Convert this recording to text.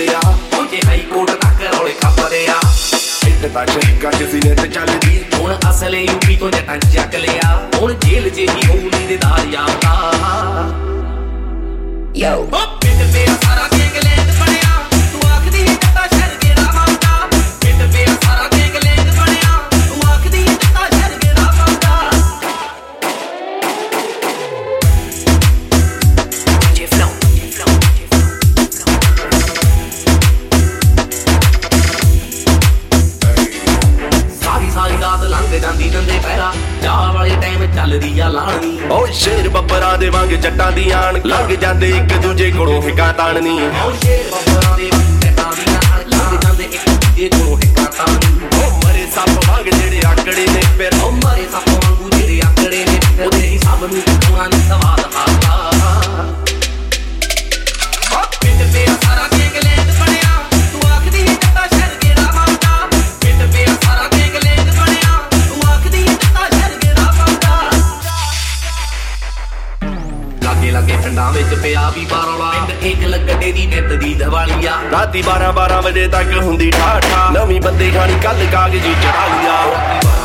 Kapadea, okay, I go to Naka or Kapadea. It the Patrick got his in the Jaladi, on Asale, you people that I'm Jackalea, on Jelly, only the Daria. Yo, up in the beer, Sarah, take a land, to walk the Natasha, get a mata, in the beer, Sarah, take a land, to walk the Natasha, get a mata. Jeff Long. Oh shit, Bapara de Mang Jatadian, Langajan de Kaduje Guru Hikatani. Oh shit, Bapara de Jatadian, Langajan de Kaduje Hikatani. Oh, Marisa Pangade Akademic, oh, Marisa Pangude Akademic, oh, they summon me to one Savada. Up in the beer, Sarah, take a land, to walk the Natasha, get a mata. In the beer, Sarah, take a land, to walk the Natasha, get a mata. Lucky, lucky, and I make a payabi parola. And the cake like a daddy, get the Davalia. Lati Barabara, the Taka Hundi Tata. Nami, but they can't cut the garbage.